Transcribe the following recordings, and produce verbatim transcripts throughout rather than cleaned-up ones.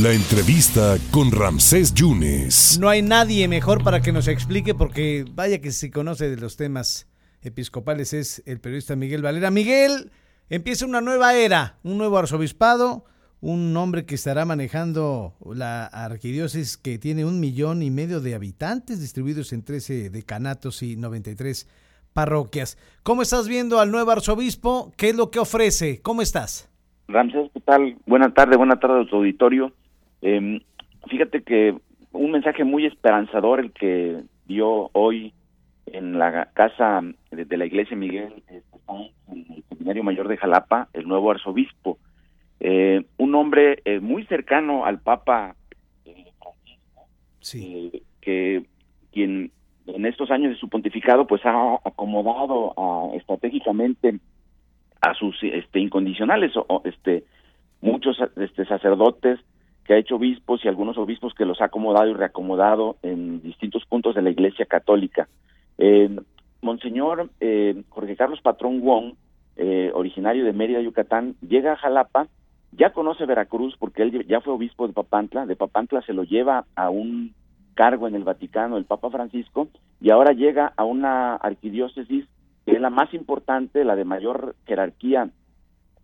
La entrevista con Ramsés Yunes. No hay nadie mejor para que nos explique, porque vaya que se conoce de los temas episcopales, es el periodista Miguel Valera. Miguel, empieza una nueva era, un nuevo arzobispado, un hombre que estará manejando la arquidiócesis que tiene un millón y medio de habitantes distribuidos en trece decanatos y noventa y tres parroquias. ¿Cómo estás viendo al nuevo arzobispo? ¿Qué es lo que ofrece? ¿Cómo estás? Ramsés, ¿qué tal? Buena tarde, buena tarde a tu auditorio. Eh, fíjate que un mensaje muy esperanzador el que dio hoy en la casa de, de la iglesia Miguel, en el Seminario Mayor de Jalapa, el nuevo arzobispo, eh, un hombre eh, muy cercano al Papa Francisco, sí. eh, que quien en estos años de su pontificado pues ha acomodado a, estratégicamente a sus este incondicionales o, este muchos este sacerdotes que ha hecho obispos y algunos obispos que los ha acomodado y reacomodado en distintos puntos de la Iglesia Católica. Eh, Monseñor eh, Jorge Carlos Patrón Wong, eh, originario de Mérida, Yucatán, llega a Jalapa, ya conoce Veracruz porque él ya fue obispo de Papantla, de Papantla se lo lleva a un cargo en el Vaticano, el Papa Francisco, y ahora llega a una arquidiócesis que es la más importante, la de mayor jerarquía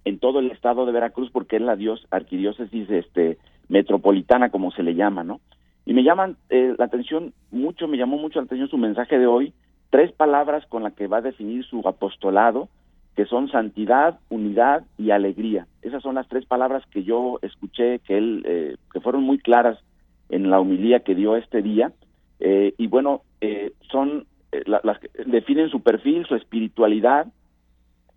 en todo el estado de Veracruz, porque es la dios, arquidiócesis este, metropolitana, como se le llama, ¿no? Y me llaman eh, la atención mucho, me llamó mucho la atención su mensaje de hoy, tres palabras con las que va a definir su apostolado, que son santidad, unidad y alegría. Esas son las tres palabras que yo escuché, que él, eh, que fueron muy claras en la homilía que dio este día, eh, y bueno, eh, son... La, las que definen su perfil, su espiritualidad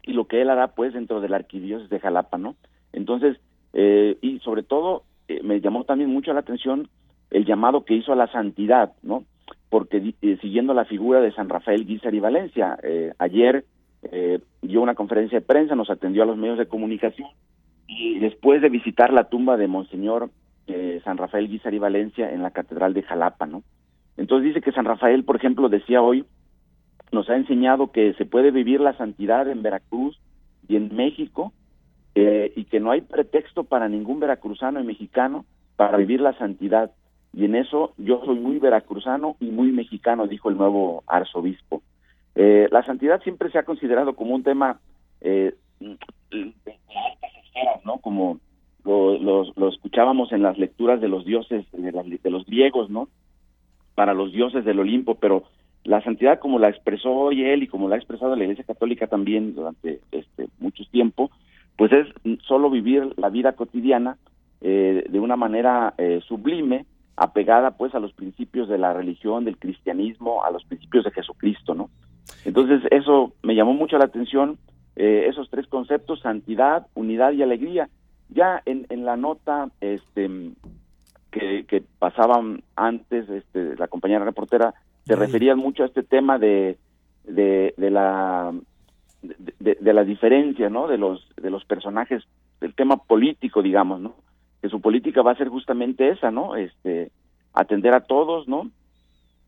y lo que él hará pues dentro de la arquidiócesis de Jalapa, ¿no? Entonces, eh, y sobre todo eh, me llamó también mucho la atención el llamado que hizo a la santidad, ¿no? Porque eh, siguiendo la figura de San Rafael Guízar y Valencia, eh, ayer eh, dio una conferencia de prensa, nos atendió a los medios de comunicación y después de visitar la tumba de Monseñor eh, San Rafael Guízar y Valencia en la Catedral de Jalapa, ¿no? Entonces dice que San Rafael, por ejemplo, decía hoy, nos ha enseñado que se puede vivir la santidad en Veracruz y en México, eh, y que no hay pretexto para ningún veracruzano y mexicano para vivir la santidad. Y en eso yo soy muy veracruzano y muy mexicano, dijo el nuevo arzobispo. Eh, la santidad siempre se ha considerado como un tema eh, de altas esferas, ¿no? Como lo, lo, lo escuchábamos en las lecturas de los dioses, de, las, de los griegos, ¿no? Para los dioses del Olimpo, pero la santidad como la expresó hoy él y como la ha expresado la Iglesia Católica también durante este mucho tiempo, pues es solo vivir la vida cotidiana eh, de una manera eh, sublime, apegada pues a los principios de la religión, del cristianismo, a los principios de Jesucristo, ¿no? Entonces eso me llamó mucho la atención, eh, esos tres conceptos, santidad, unidad y alegría. Ya en, en la nota, este... Que, que pasaban antes, este, la compañera reportera, se referían mucho a este tema de de, de la de, de, de la diferencia, ¿no? De los de los personajes, del tema político, digamos, ¿no? Que su política va a ser justamente esa, ¿no? Este, atender a todos, ¿no?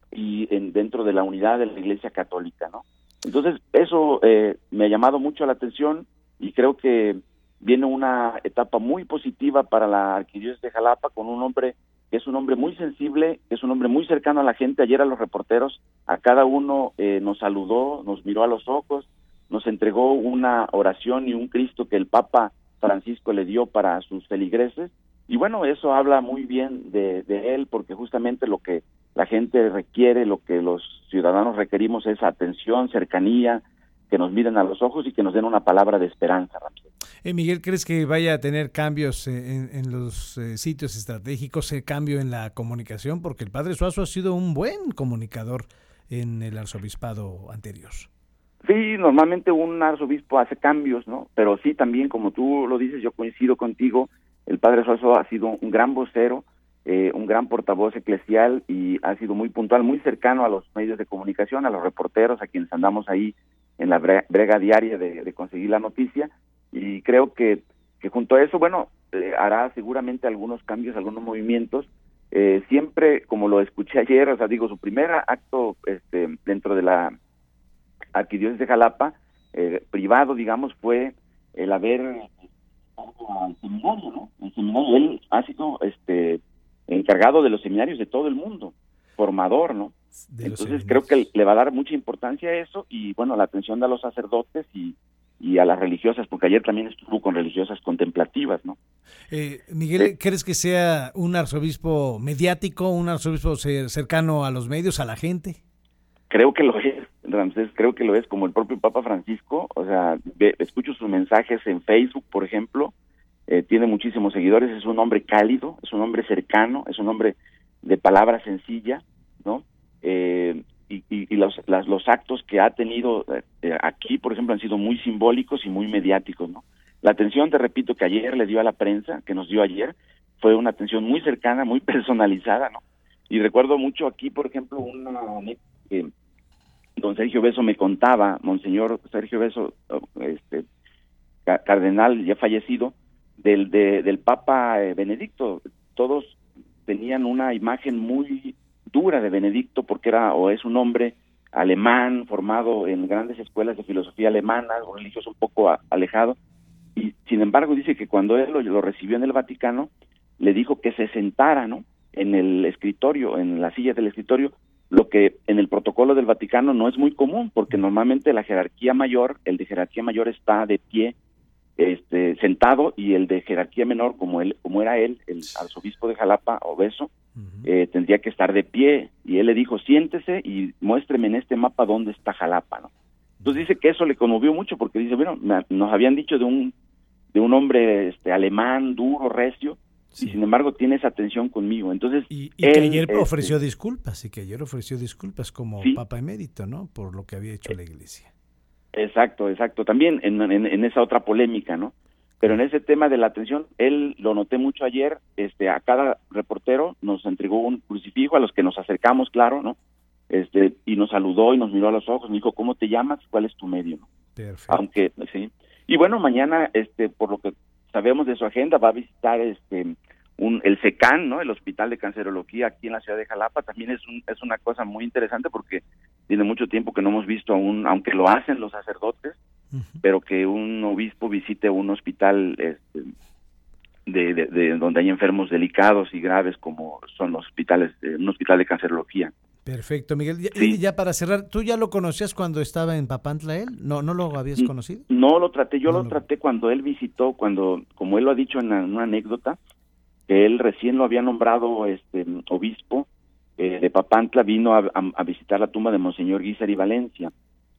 Y en, dentro de la unidad de la Iglesia Católica, ¿no? Entonces eso eh, me ha llamado mucho la atención y creo que viene una etapa muy positiva para la arquidiócesis de Jalapa con un hombre que es un hombre muy sensible, que es un hombre muy cercano a la gente. Ayer a los reporteros, a cada uno eh, nos saludó, nos miró a los ojos, nos entregó una oración y un Cristo que el Papa Francisco le dio para sus feligreses. Y bueno, eso habla muy bien de, de él, porque justamente lo que la gente requiere, lo que los ciudadanos requerimos es atención, cercanía, que nos miren a los ojos y que nos den una palabra de esperanza, Ramsés. Eh, Miguel, ¿crees que vaya a tener cambios en, en los eh, sitios estratégicos, el cambio en la comunicación? Porque el padre Suazo ha sido un buen comunicador en el arzobispado anterior. Sí, normalmente un arzobispo hace cambios, ¿no? Pero sí, también, como tú lo dices, yo coincido contigo, el padre Suazo ha sido un gran vocero, eh, un gran portavoz eclesial y ha sido muy puntual, muy cercano a los medios de comunicación, a los reporteros, a quienes andamos ahí en la brega, brega diaria de, de conseguir la noticia. Y creo que, que junto a eso, bueno, eh, hará seguramente algunos cambios, algunos movimientos. Eh, siempre, como lo escuché ayer, o sea, digo, su primer acto este, dentro de la arquidiócesis de Jalapa, eh, privado, digamos, fue el haber el seminario, ¿no? El seminario, él ha sido este encargado de los seminarios de todo el mundo, formador, ¿no? Entonces creo que le va a dar mucha importancia a eso y, bueno, la atención de los sacerdotes y, y a las religiosas, porque ayer también estuvo con religiosas contemplativas, ¿no? Eh, Miguel, sí. ¿Crees que sea un arzobispo mediático, un arzobispo cercano a los medios, a la gente? Creo que lo es, Ramsés, creo que lo es, como el propio Papa Francisco. O sea, ve, escucho sus mensajes en Facebook, por ejemplo, eh, tiene muchísimos seguidores, es un hombre cálido, es un hombre cercano, es un hombre de palabra sencilla, ¿no? Eh, y y, y los, las, los actos que ha tenido eh, aquí, por ejemplo, han sido muy simbólicos y muy mediáticos, ¿no? La atención, te repito, que ayer le dio a la prensa, que nos dio ayer, fue una atención muy cercana, muy personalizada, ¿no? Y recuerdo mucho aquí, por ejemplo, una eh, don Sergio Obeso me contaba, Monseñor Sergio Obeso, este cardenal ya fallecido, del de, del Papa Benedicto. Todos tenían una imagen muy dura de Benedicto porque era o es un hombre alemán formado en grandes escuelas de filosofía alemana, un religioso un poco a, alejado, y sin embargo dice que cuando él lo, lo recibió en el Vaticano le dijo que se sentara, ¿no?, en el escritorio, en la silla del escritorio, lo que en el protocolo del Vaticano no es muy común, porque normalmente la jerarquía mayor, el de jerarquía mayor está de pie, este sentado, y el de jerarquía menor, como él, como era él, el arzobispo de Jalapa, Obeso, uh-huh. eh, tendría que estar de pie, y él le dijo, siéntese y muéstreme en este mapa dónde está Jalapa, ¿no? Entonces dice que eso le conmovió mucho, porque dice, bueno, me, nos habían dicho de un de un hombre este alemán, duro, recio, sí. Y sin embargo tiene esa atención conmigo. Entonces, y, y él, que ayer ofreció este, disculpas, y que ayer ofreció disculpas como sí. Papa emérito, ¿no?, por lo que había hecho eh, la Iglesia. Exacto, exacto. También en, en, en esa otra polémica, ¿no? Pero en ese tema de la atención, él lo noté mucho ayer, este, a cada reportero nos entregó un crucifijo, a los que nos acercamos, claro, ¿no? Este, y nos saludó y nos miró a los ojos, me dijo, ¿cómo te llamas? ¿Cuál es tu medio? ¿No? Perfecto. Aunque, sí. Y bueno, mañana, este, por lo que sabemos de su agenda, va a visitar este un el SECAN, ¿no?, el Hospital de Cancerología aquí en la ciudad de Jalapa. También es un es una cosa muy interesante porque tiene mucho tiempo que no hemos visto aún, aunque lo hacen los sacerdotes, uh-huh. pero que un obispo visite un hospital este, de, de, de donde hay enfermos delicados y graves como son los hospitales, eh, un hospital de cancerología. Perfecto, Miguel. Ya, sí. Y ya para cerrar, ¿tú ya lo conocías cuando estaba en Papantla él? ¿No no lo habías conocido? No lo traté, yo no lo, lo traté cuando él visitó, cuando, como él lo ha dicho en una anécdota, que él recién lo había nombrado este obispo eh, de Papantla, vino a, a, a visitar la tumba de Monseñor Guízar y Valencia.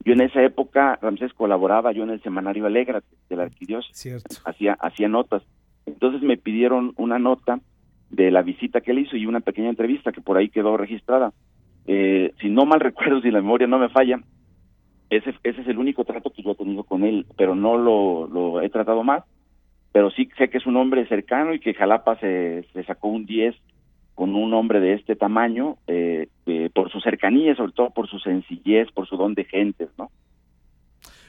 Yo en esa época, Ramsés, colaboraba yo en el semanario Alegra de la Arquidiócesis, hacía, hacía notas. Entonces me pidieron una nota de la visita que él hizo y una pequeña entrevista que por ahí quedó registrada. Eh, si no mal recuerdo, si la memoria no me falla, ese ese es el único trato que yo he tenido con él, pero no lo, lo he tratado más. Pero sí sé que es un hombre cercano y que Jalapa se, se sacó un diez con un hombre de este tamaño, eh, eh, por su cercanía, sobre todo por su sencillez, por su don de gentes, ¿no?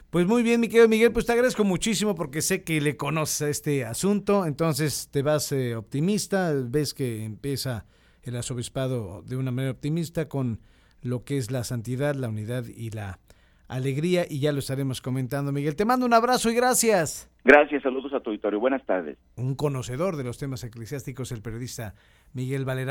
Pues muy bien, mi querido Miguel, pues te agradezco muchísimo porque sé que le conoces a este asunto, entonces te vas eh, optimista, ves que empieza el arzobispado de una manera optimista con lo que es la santidad, la unidad y la alegría, y ya lo estaremos comentando. Miguel, te mando un abrazo y gracias. Gracias, saludos a tu auditorio, buenas tardes. Un conocedor de los temas eclesiásticos, el periodista Miguel Valera.